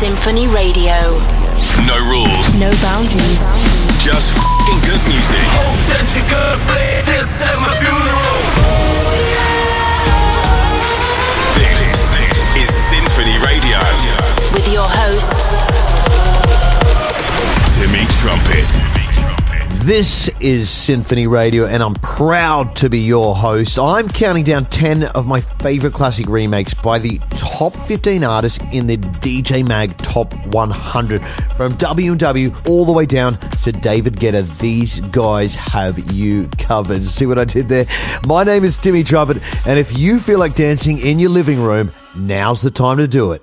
Symphony Radio. No rules. No boundaries. Just f***ing good music. Hope that you could play this at my funeral. This is Symphony Radio. With your host, Timmy Trumpet. This is Symphony Radio, and I'm proud to be your host. I'm counting down 10 of my favourite classic remakes by the top 15 artists in the DJ Mag Top 100. From W&W all the way down to David Guetta, these guys have you covered. See what I did there? My name is Timmy Trumpet, and if you feel like dancing in your living room, now's the time to do it.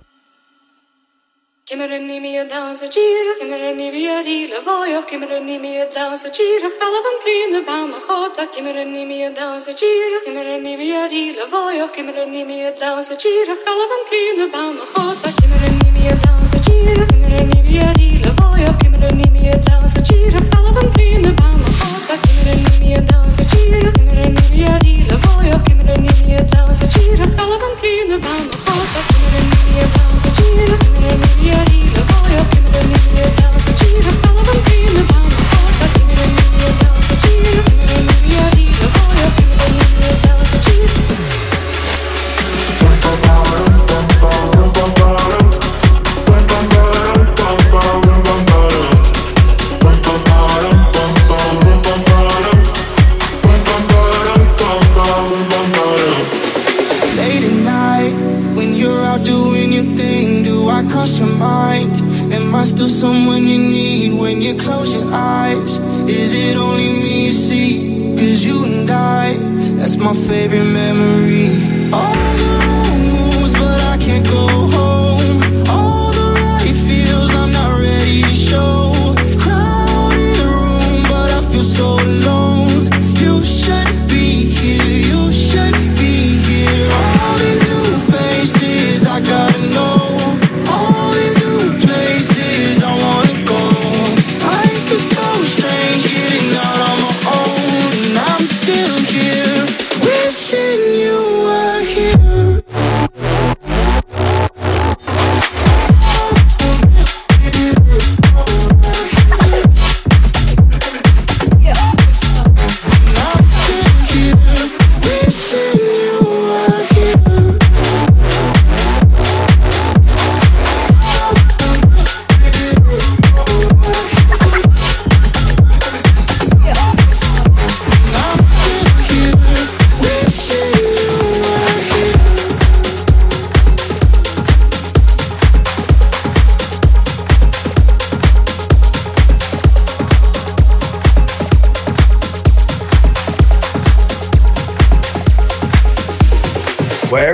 Kimmerin' nimia dansa gira, kimmerin' nimia rila vojo, kimmerin' nimia dansa gira, falavam prina bama hota, kimmerin' nimia dansa gira, kimmerin' nimia rila vojo, kimmerin' nimia dansa gira, falavam prina bama hota, kimmerin' nimia dansa gira, kimmerin' nimia rila vojo, kimmerin' nimia dansa gira, falavam prina bama hota, kimmerin' nimia dansa gira, kimmerin' nimia rila vojo, kimmerin' nimia dansa gira, falavam prina bama hota, kimmerin' nimia dansa gira, kimmerin' nimia I'll follow you, give me the media, dance with you, the color of me in the palm of heart, I give me the media, dance with you, give me the media, I'll follow you, give me the media, dance with you. Late at night, when you're out doing your thing, do I cross your mind? Am I still someone you need when you close your eyes? Is it only me you see? Cause you and I, that's my favorite memory. All the wrong moves, but I can't go home. All the right feels I'm not ready to show. Crowded room, but I feel so alone. You should be here, you should be here. All these new faces, I gotta know.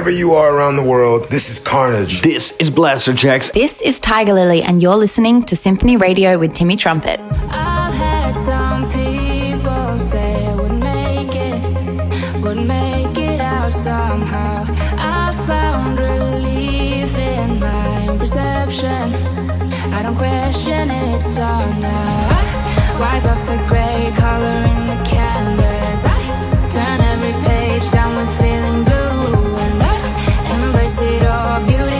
You are around the world. This is Carnage. This is Blasterjaxx. This is Tiger Lily, and you're listening to Symphony Radio with Timmy Trumpet. I've had some people say I would make it out somehow. I found relief in my own perception. I don't question it, so now I wipe off the grey color in the canvas. I turn every page down with feeling blue. It all beauty.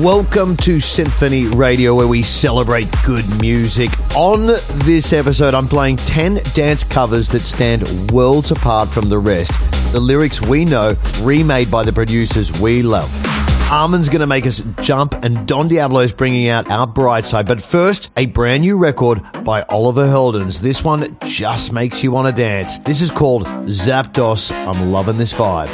Welcome to Symphony Radio, where we celebrate good music. On this episode, I'm playing 10 dance covers that stand worlds apart from the rest. the lyrics we know remade by the producers we love. Armin's going to make us jump, and Don Diablo's bringing out Our Bright Side. But first, a brand new record by Oliver Heldens. This one just makes you want to dance. This is called Zapdos. I'm loving this vibe.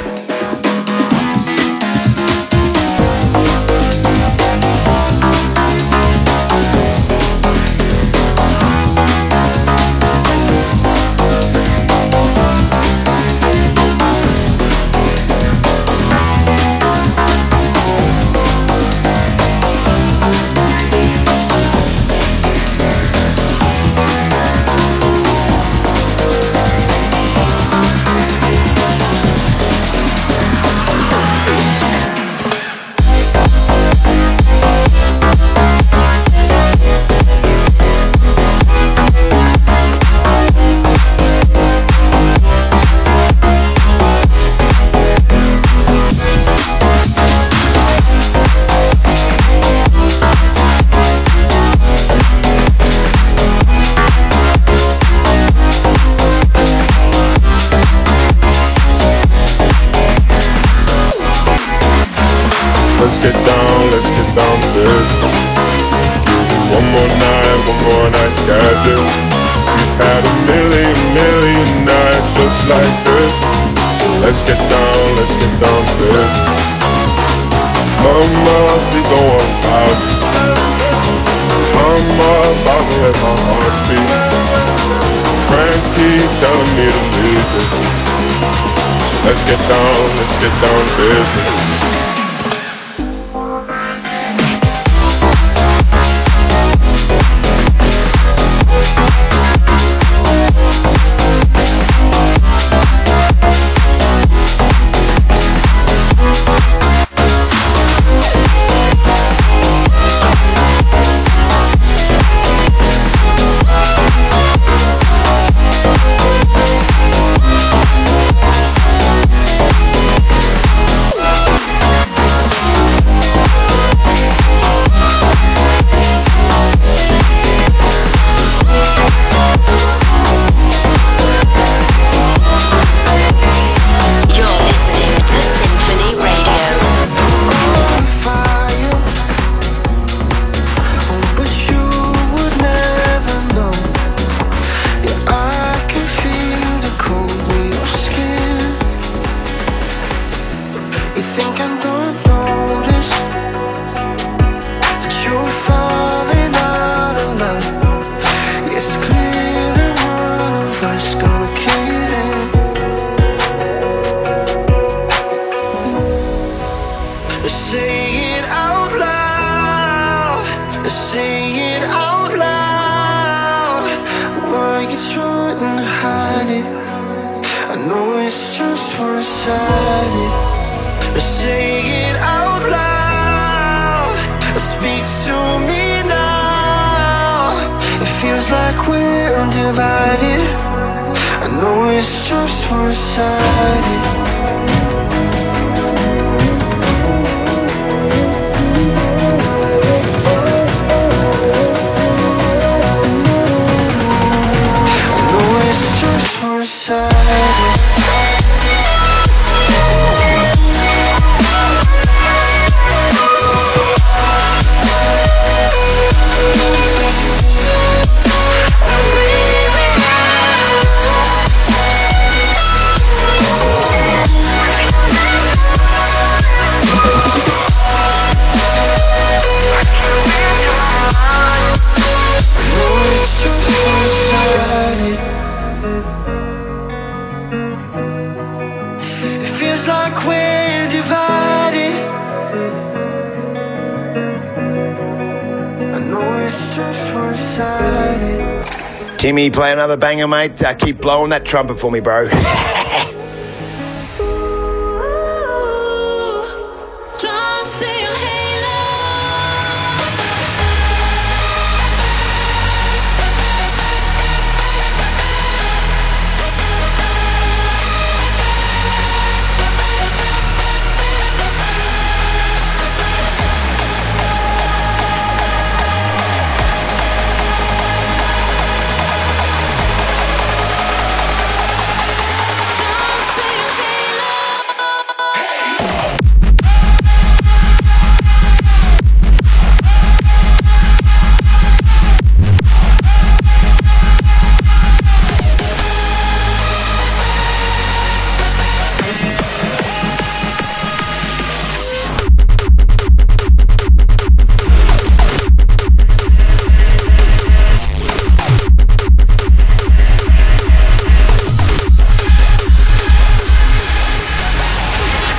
Timmy, play another banger, mate. Keep blowing that trumpet for me, bro.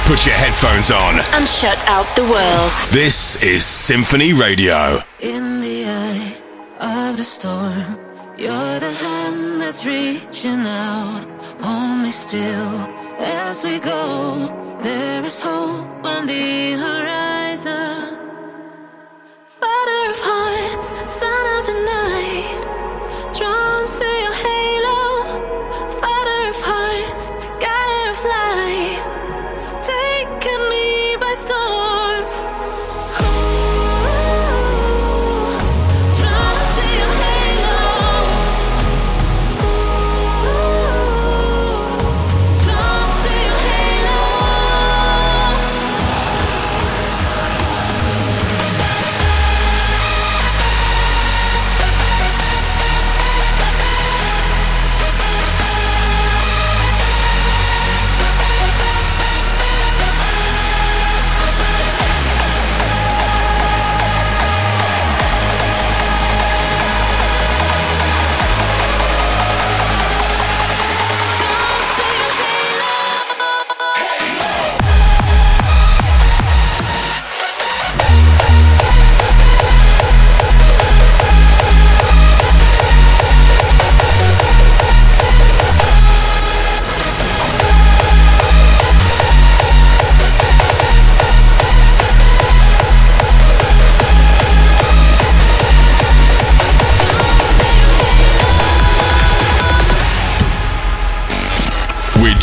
Put your headphones on and shut out the world. This is Symphony Radio. In the eye of the storm, you're the hand that's reaching out. Hold me still as we go. There is hope on the horizon. Father of hearts, son of the night, drawn to your halo. Father of hearts, guide of light. Taking me by storm.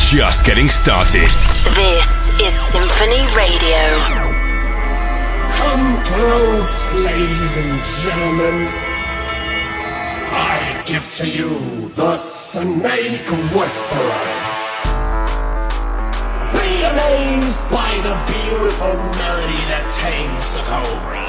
Just getting started. This is Symphony Radio. Come close, ladies and gentlemen. I give to you the Snake Whisperer. Be amazed by the beautiful melody that tames the cobra.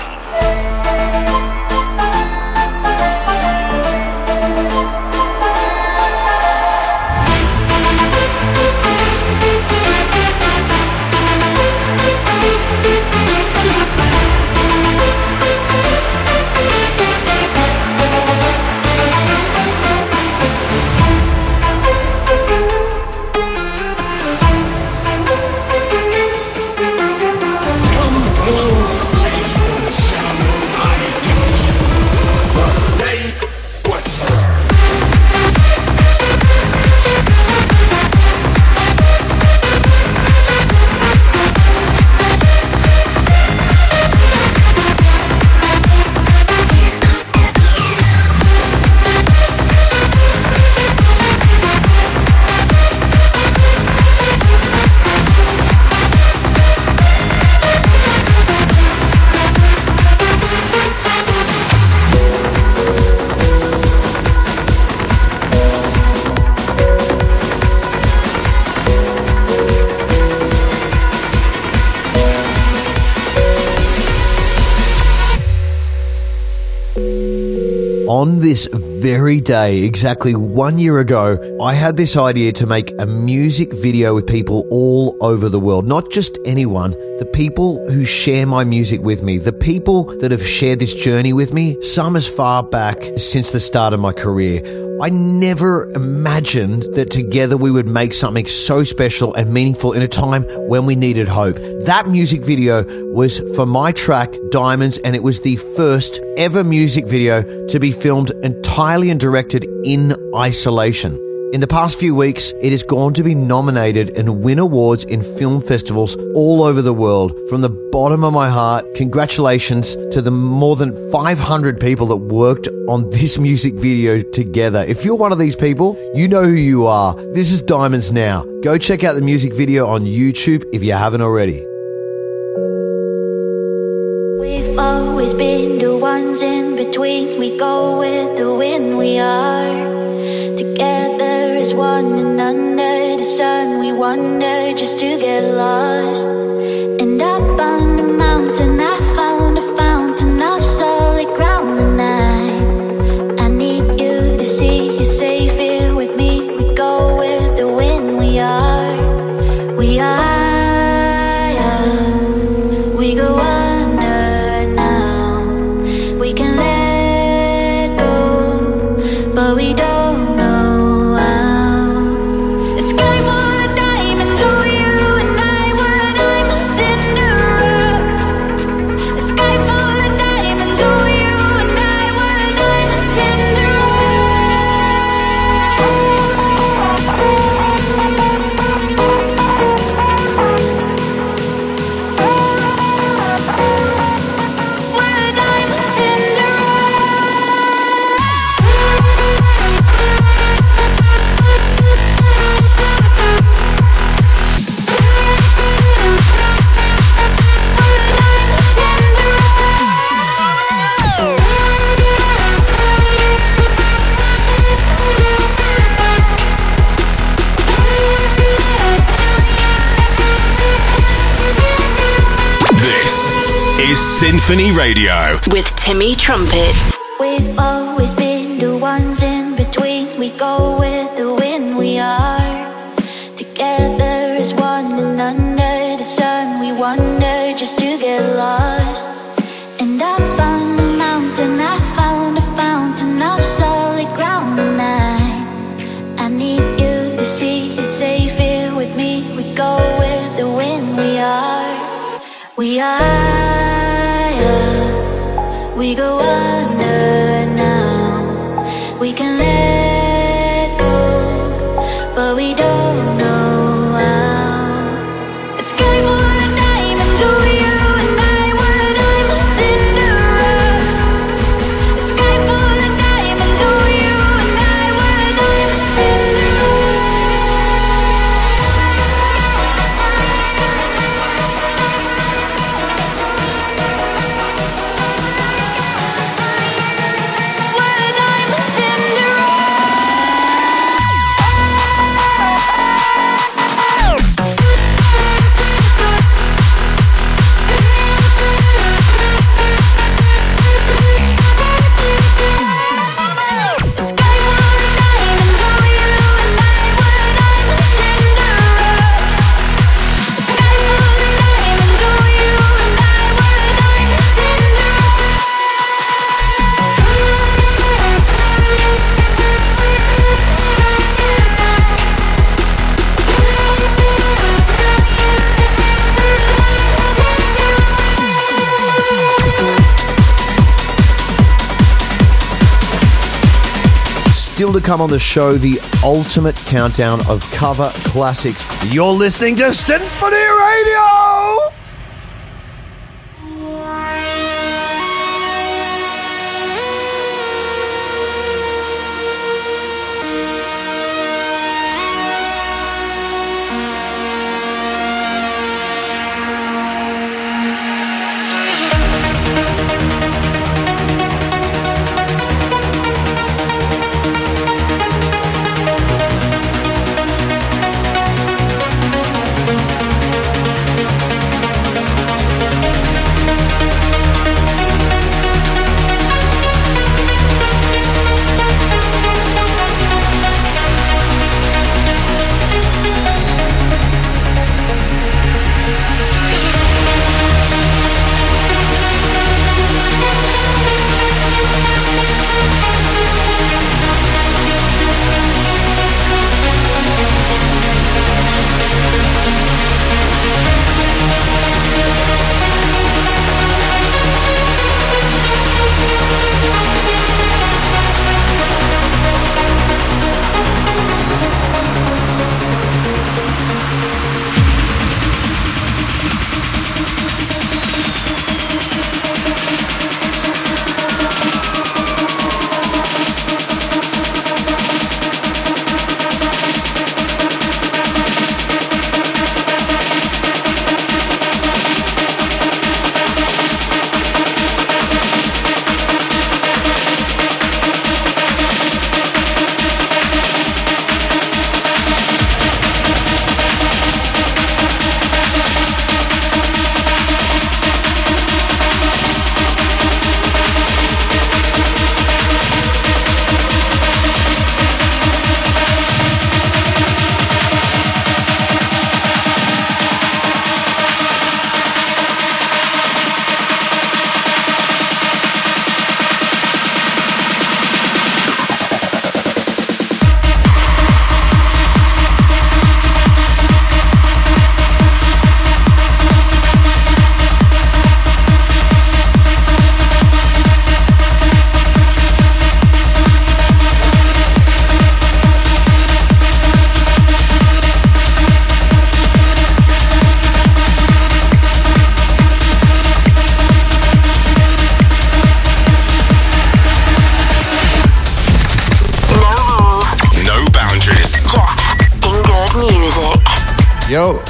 On this very day, exactly 1 year ago, I had this idea to make a music video with people all over the world. Not just anyone, the people who share my music with me, the people that have shared this journey with me, some as far back since the start of my career. I never imagined that together we would make something so special and meaningful in a time when we needed hope. That music video was for my track, Diamonds, and it was the first ever music video to be filmed entirely and directed in isolation. In the past few weeks, it has gone to be nominated and win awards in film festivals all over the world. From the bottom of my heart, congratulations to the more than 500 people that worked on this music video together. If you're one of these people, you know who you are. This is Diamonds Now. Go check out the music video on YouTube if you haven't already. We've always been the ones in between. We go with the wind, we are together. One and under the sun, we wander just to get lost. And up on the mountain, I found a fountain of solid ground. And I need you to see you're safe here with me. We go with the wind, we are. Sky full of diamonds, oh you is Symphony Radio with Timmy Trumpet. We've always been the ones in between. We go with the wind. We are together as one, and under the sun we wander just to get lost. And I found a mountain, I found a fountain of solid ground, and I need you to see you're safe here with me. We go with the wind. We are, we are. We go under now. We can let go, but we don't know how. A sky full of diamonds, oh, you and I were diamonds in the rough. A sky full of diamonds, oh, you and I were diamonds in the to come on the show, the ultimate countdown of cover classics. You're listening to Symphony Radio!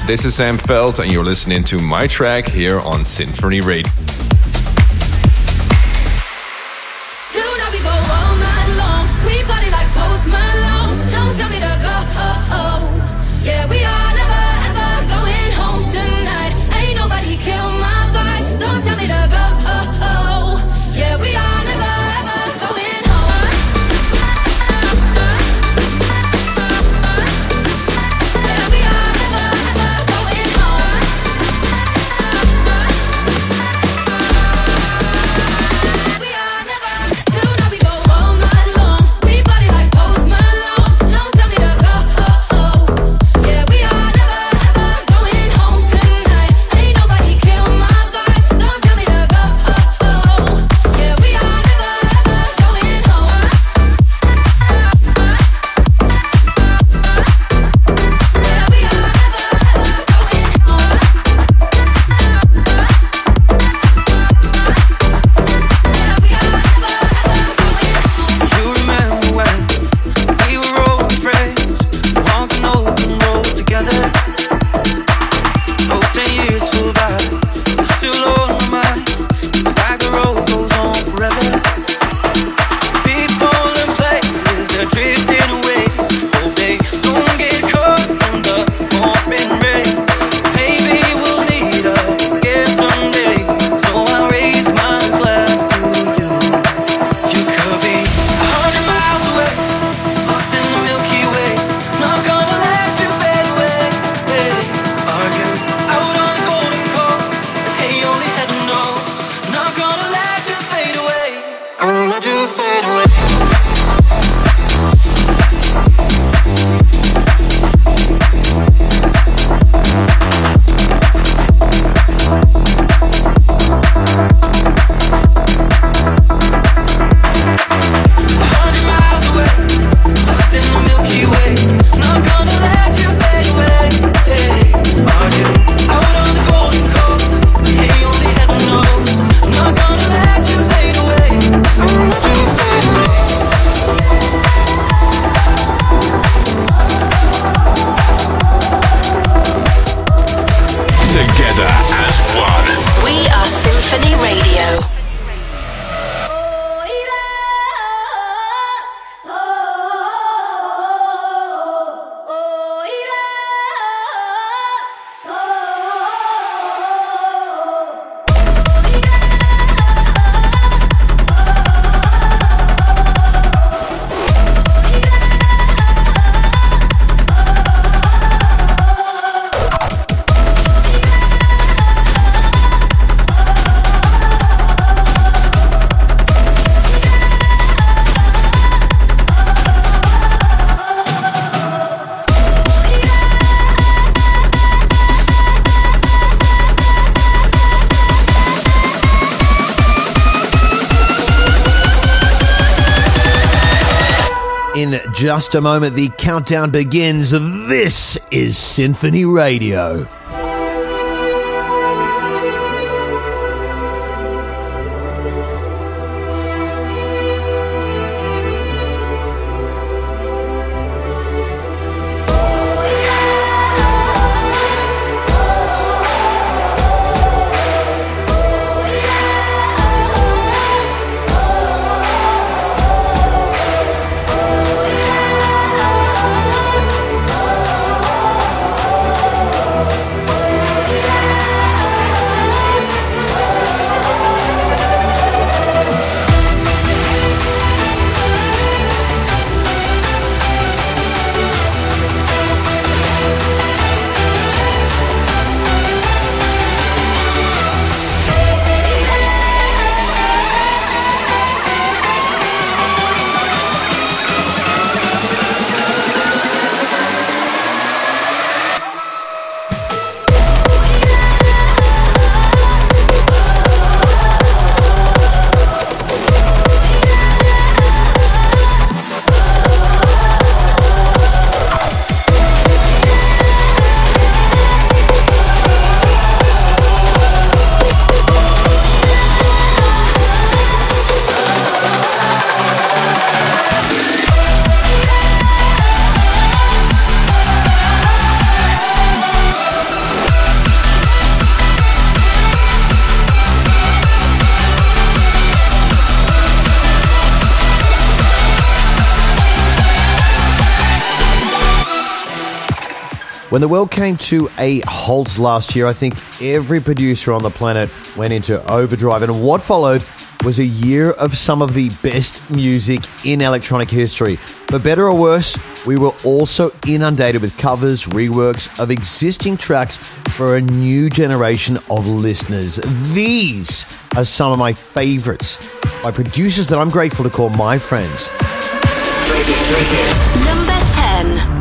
This is Sam Feldt, and you're listening to my track here on Symphony Radio. Don't tell me to go. just a moment, the countdown begins. This is Symphony Radio. When the world came to a halt last year, I think every producer on the planet went into overdrive, and what followed was a year of some of the best music in electronic history. For better or worse, we were also inundated with covers, reworks of existing tracks for a new generation of listeners. These are some of my favorites by producers that I'm grateful to call my friends. Number 10.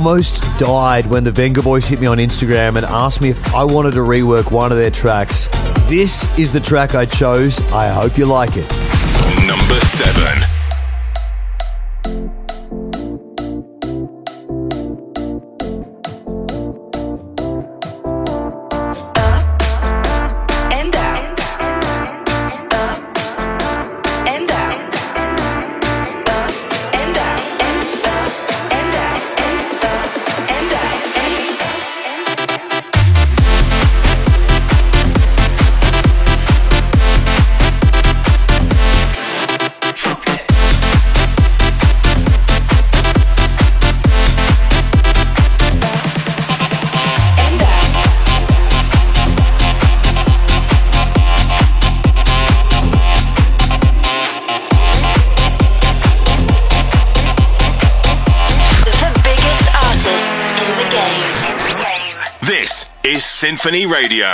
Almost died when the Vengaboys hit me on Instagram and asked me if I wanted to rework one of their tracks. This is the track I chose. I hope you like it. Number 7. Symphony Radio.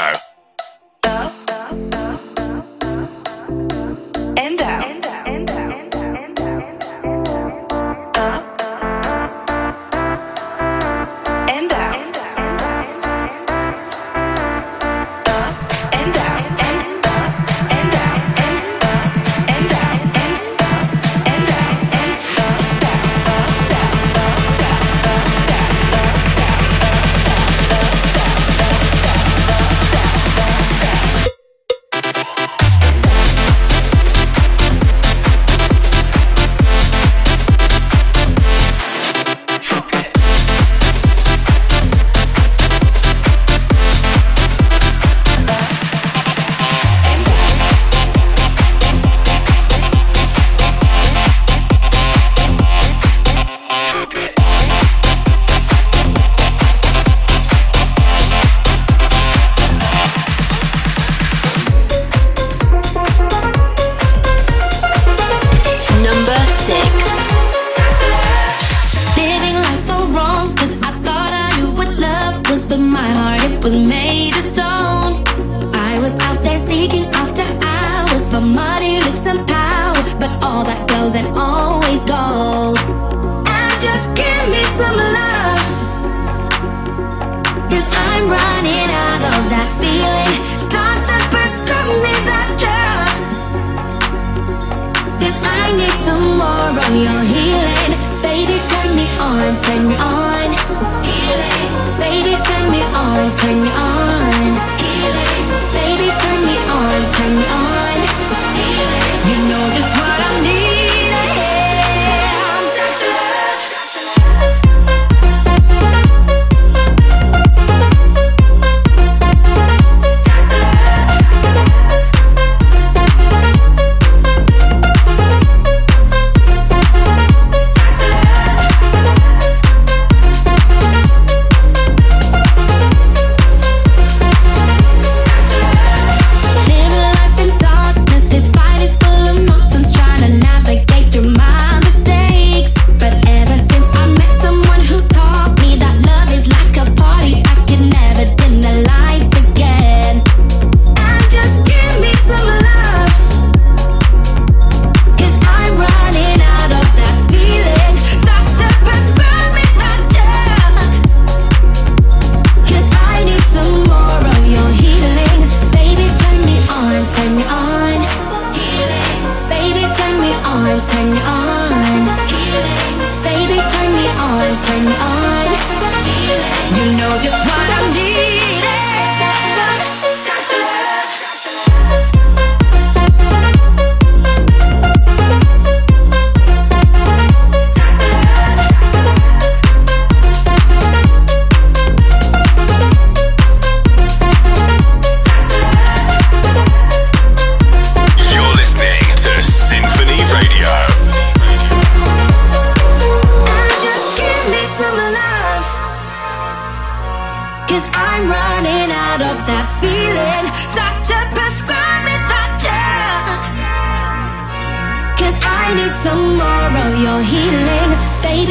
Go!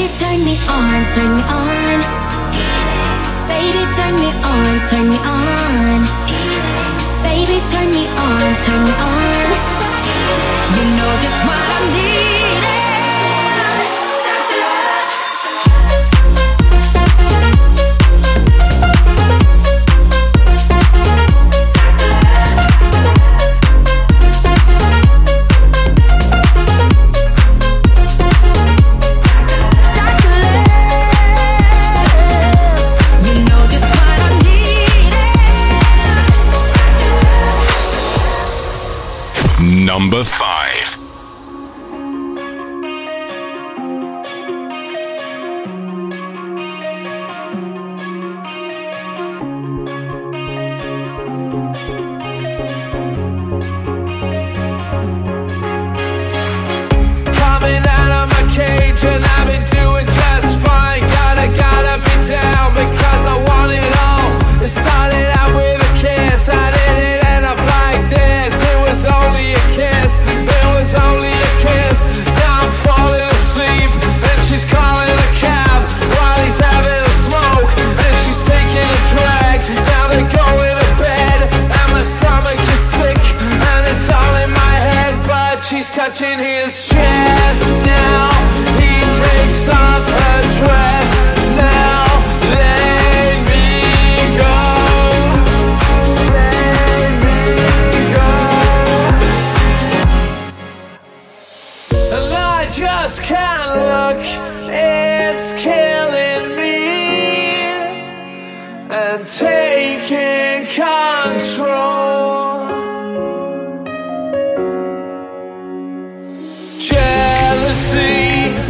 touching his chest now. He takes off her dress now. Let me go. Let me go. And I just can't look. It's killing me and taking control.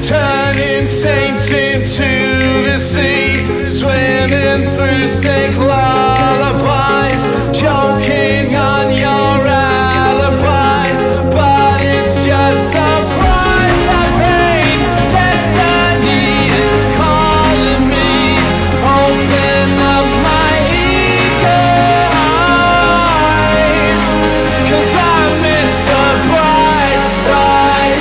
Turning saints into the sea, swimming through sick lullabies, choking on your alibis, but it's just the price I pay. Destiny is calling me. Open up my eagle eyes, 'cause I missed the bright side.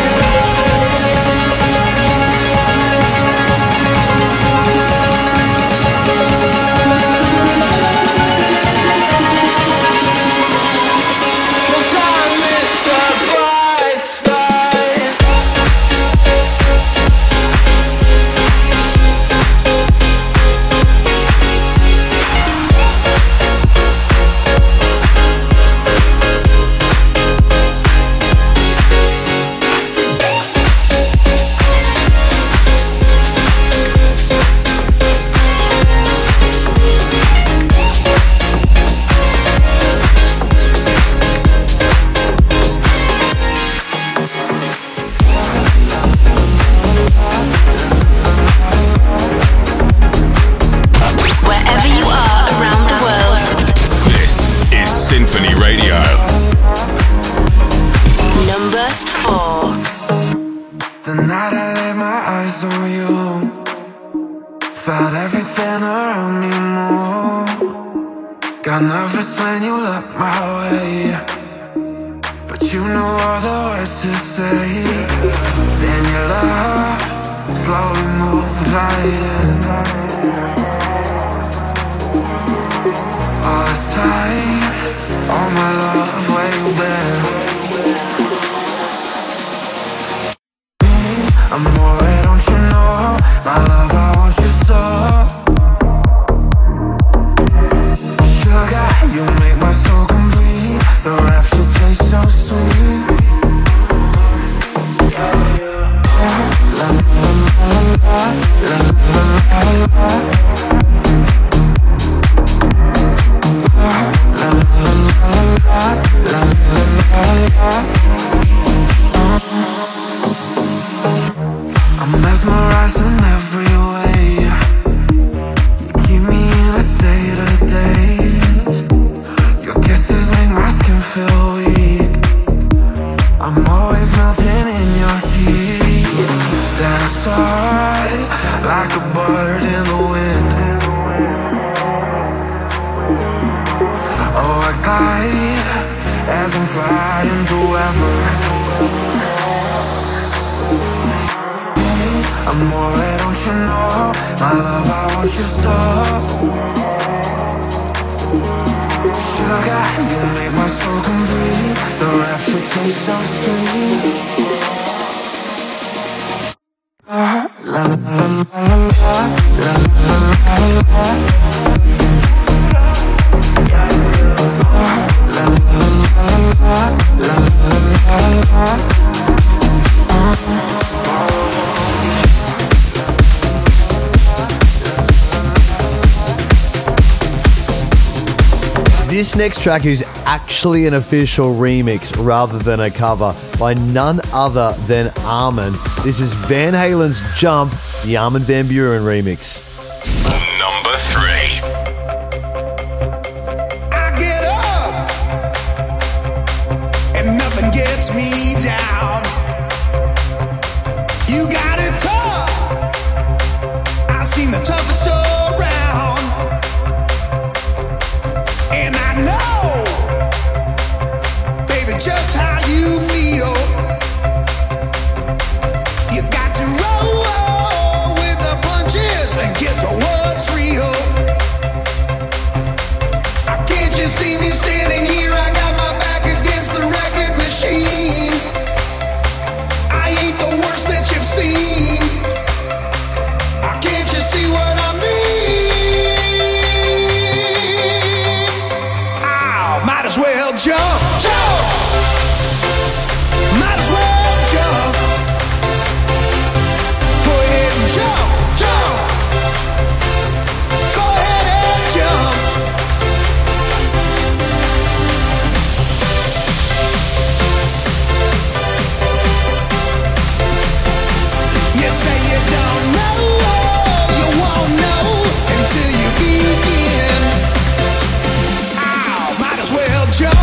This next track is actually an official remix rather than a cover by none other than Armin. This is Van Halen's Jump, the Armin van Buuren remix. Number 3. And get to what's real. as well jump, jump. Might as well jump. Go ahead and jump, jump. Go ahead and jump. You say you don't know, you won't know until you begin. Ow, might as well jump.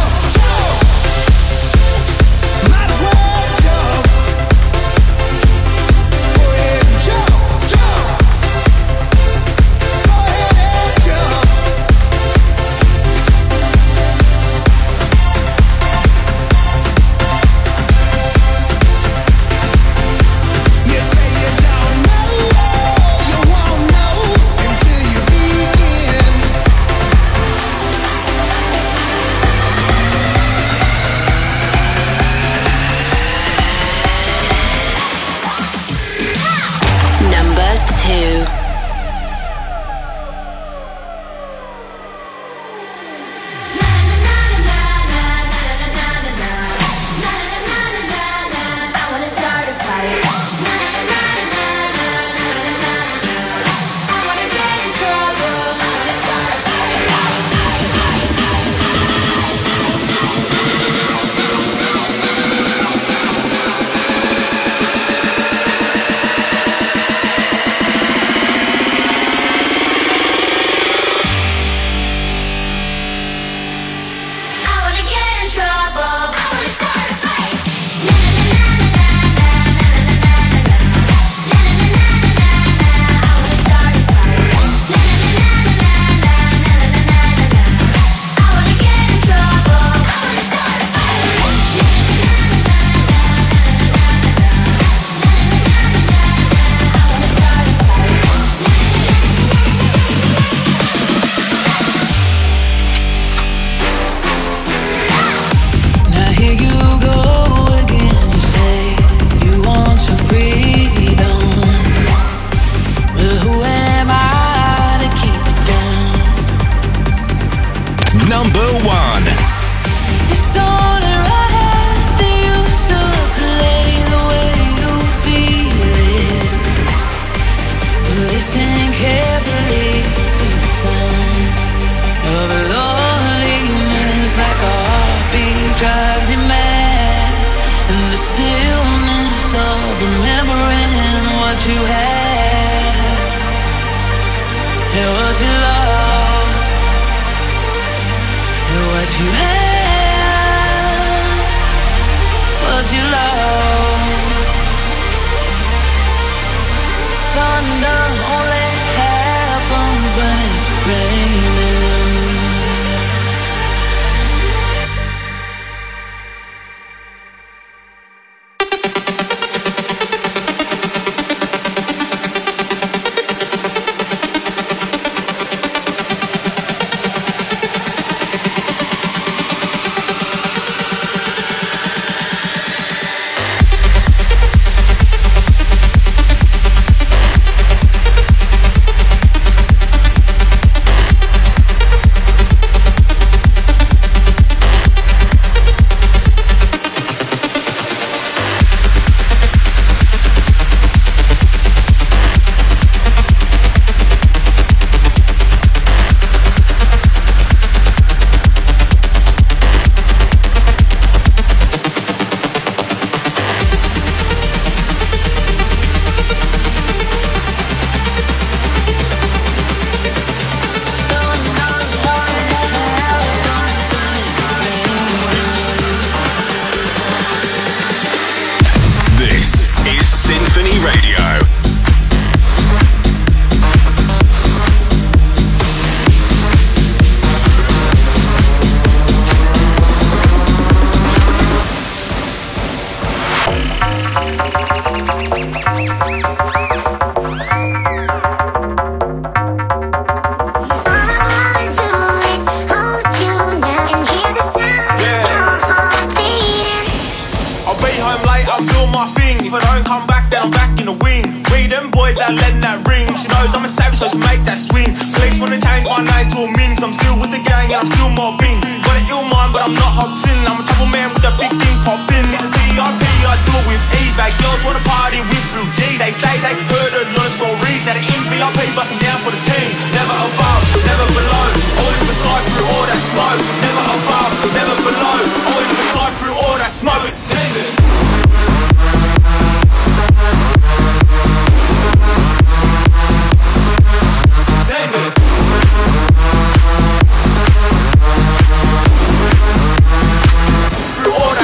Place wanna change my name to a min, so I'm still with the gang and I'm still mobbing. Got it ill mind, but I'm not hopped in. I'm a trouble man with a big thing poppin'. It's a TRP, I do it with ease. Like girls wanna party with Blue J. They say they heard a lot of stories. Now the MVP bustin' down for the team. Never above, never below. Always beside through all that smoke. Never above, never below. Always beside through all that smoke. Sing it. Sing it.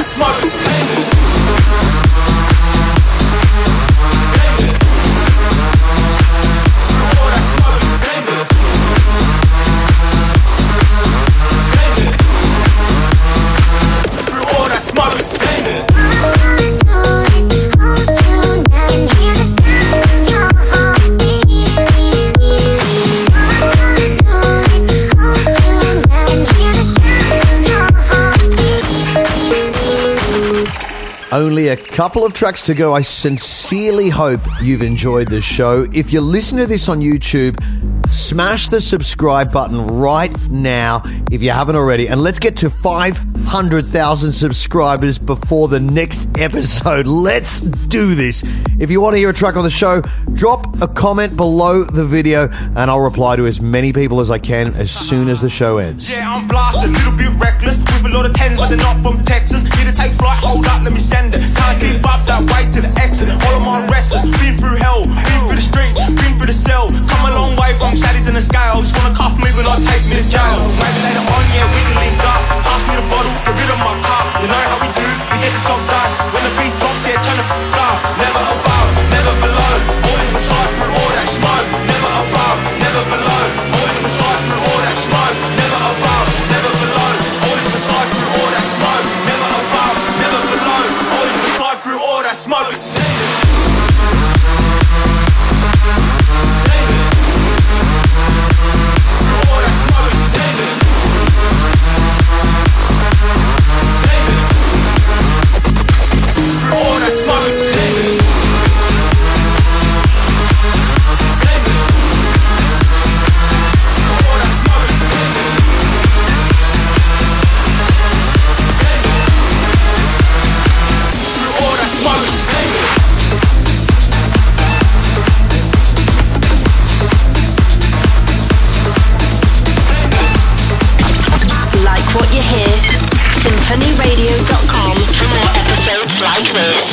Smoke, sing it. Only a couple of tracks to go. I sincerely hope you've enjoyed this show. If you listen to this on YouTube, smash the subscribe button right now if you haven't already. And let's get to 500,000 subscribers before the next episode. Let's do this. If you want to hear a track on the show, drop a comment below the video and I'll reply to as many people as I can as soon as the show ends. Yeah, I'm blasted, a little bit reckless, with a lot of tens, but they're not from Texas. Need to take flight, hold up, let me send it. Can't keep up that way to the exit. All of my restless, been through hell, been through the street, been through the cell. Come a long way from shaddies in the scale. Just wanna cuff me, but I'll take me to jail. Maybe later on, yeah, we can link up. Pass me the bottle, get rid of my cup. You know how we do, we get the top done. When the beat drops, yeah, turn the f*** up. Never above, never below. Always beside through all that smoke. Never above, never below. Always beside through all that smoke. Never above, never below. Always beside through all that smoke. Never above, never below. Always beside through all that smoke. SymphonyRadio.com for more episodes like this.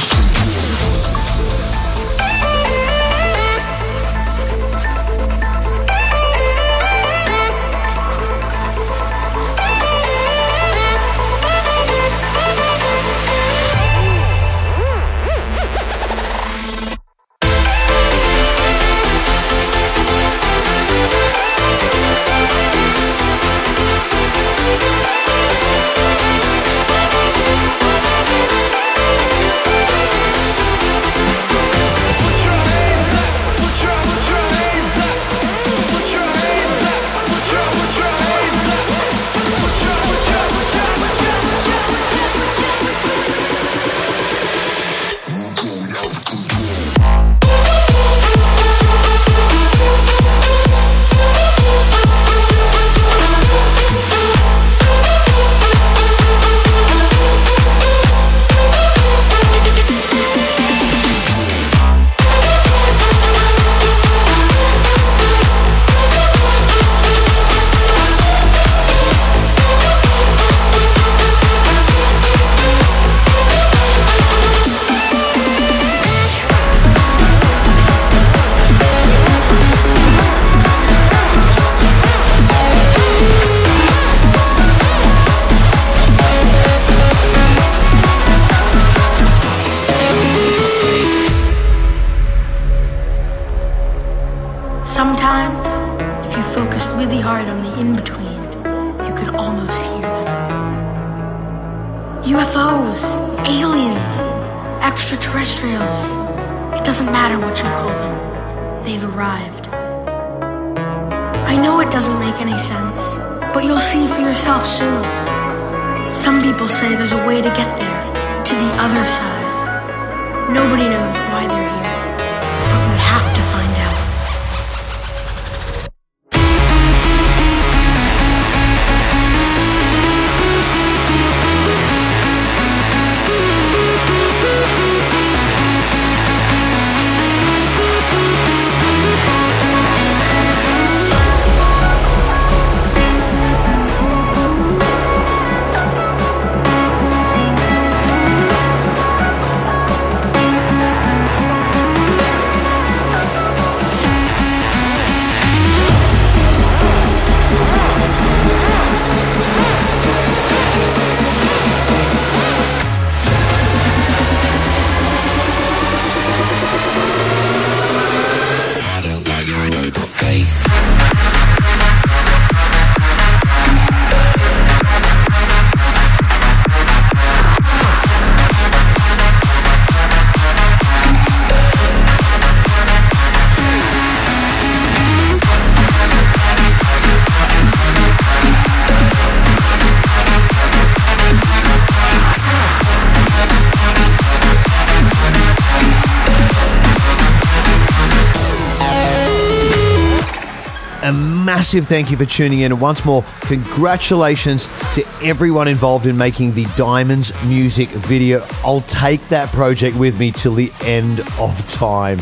massive thank you for tuning in. And once more, congratulations to everyone involved in making the Diamonds music video. I'll take that project with me till the end of time.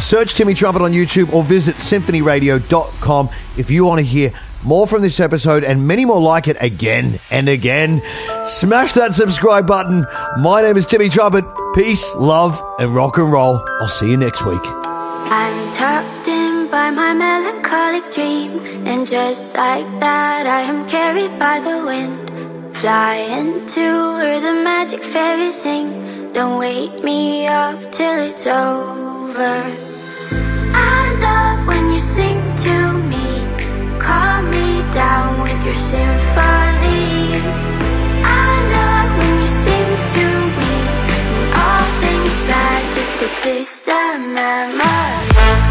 Search Timmy Trumpet on YouTube or visit symphonyradio.com if you want to hear more from this episode and many more like it again and again. Smash that subscribe button. My name is Timmy Trumpet. Peace, love, and rock and roll. I'll see you next week. I'm tucked in by my melancholic dream, and just like that I am carried by the wind, flying to where the magic fairies sing. Don't wake me up till it's over. I love when you sing to me, calm me down with your symphony. I love when you sing to me, when all things bad, just look this time at my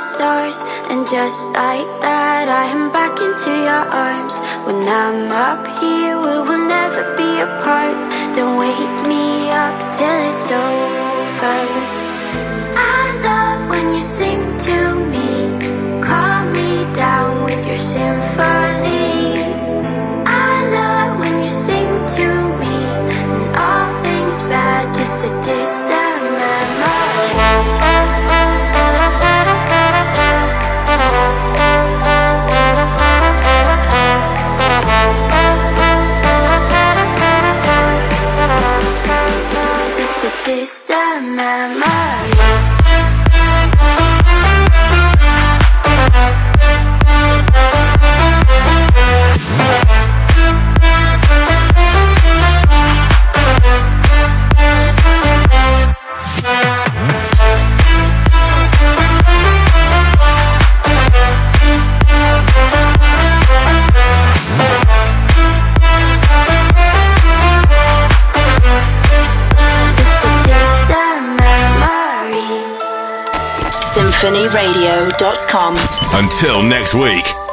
stars, and just like that I am back into your arms. When I'm up here, we will never be apart. Don't wake me up till it's over. I love when you sing to me, calm me down with your symphony. I love when you sing to me, and all things bad, just a distant memory. This time I'm out. SymphonyRadio.com. Until next week.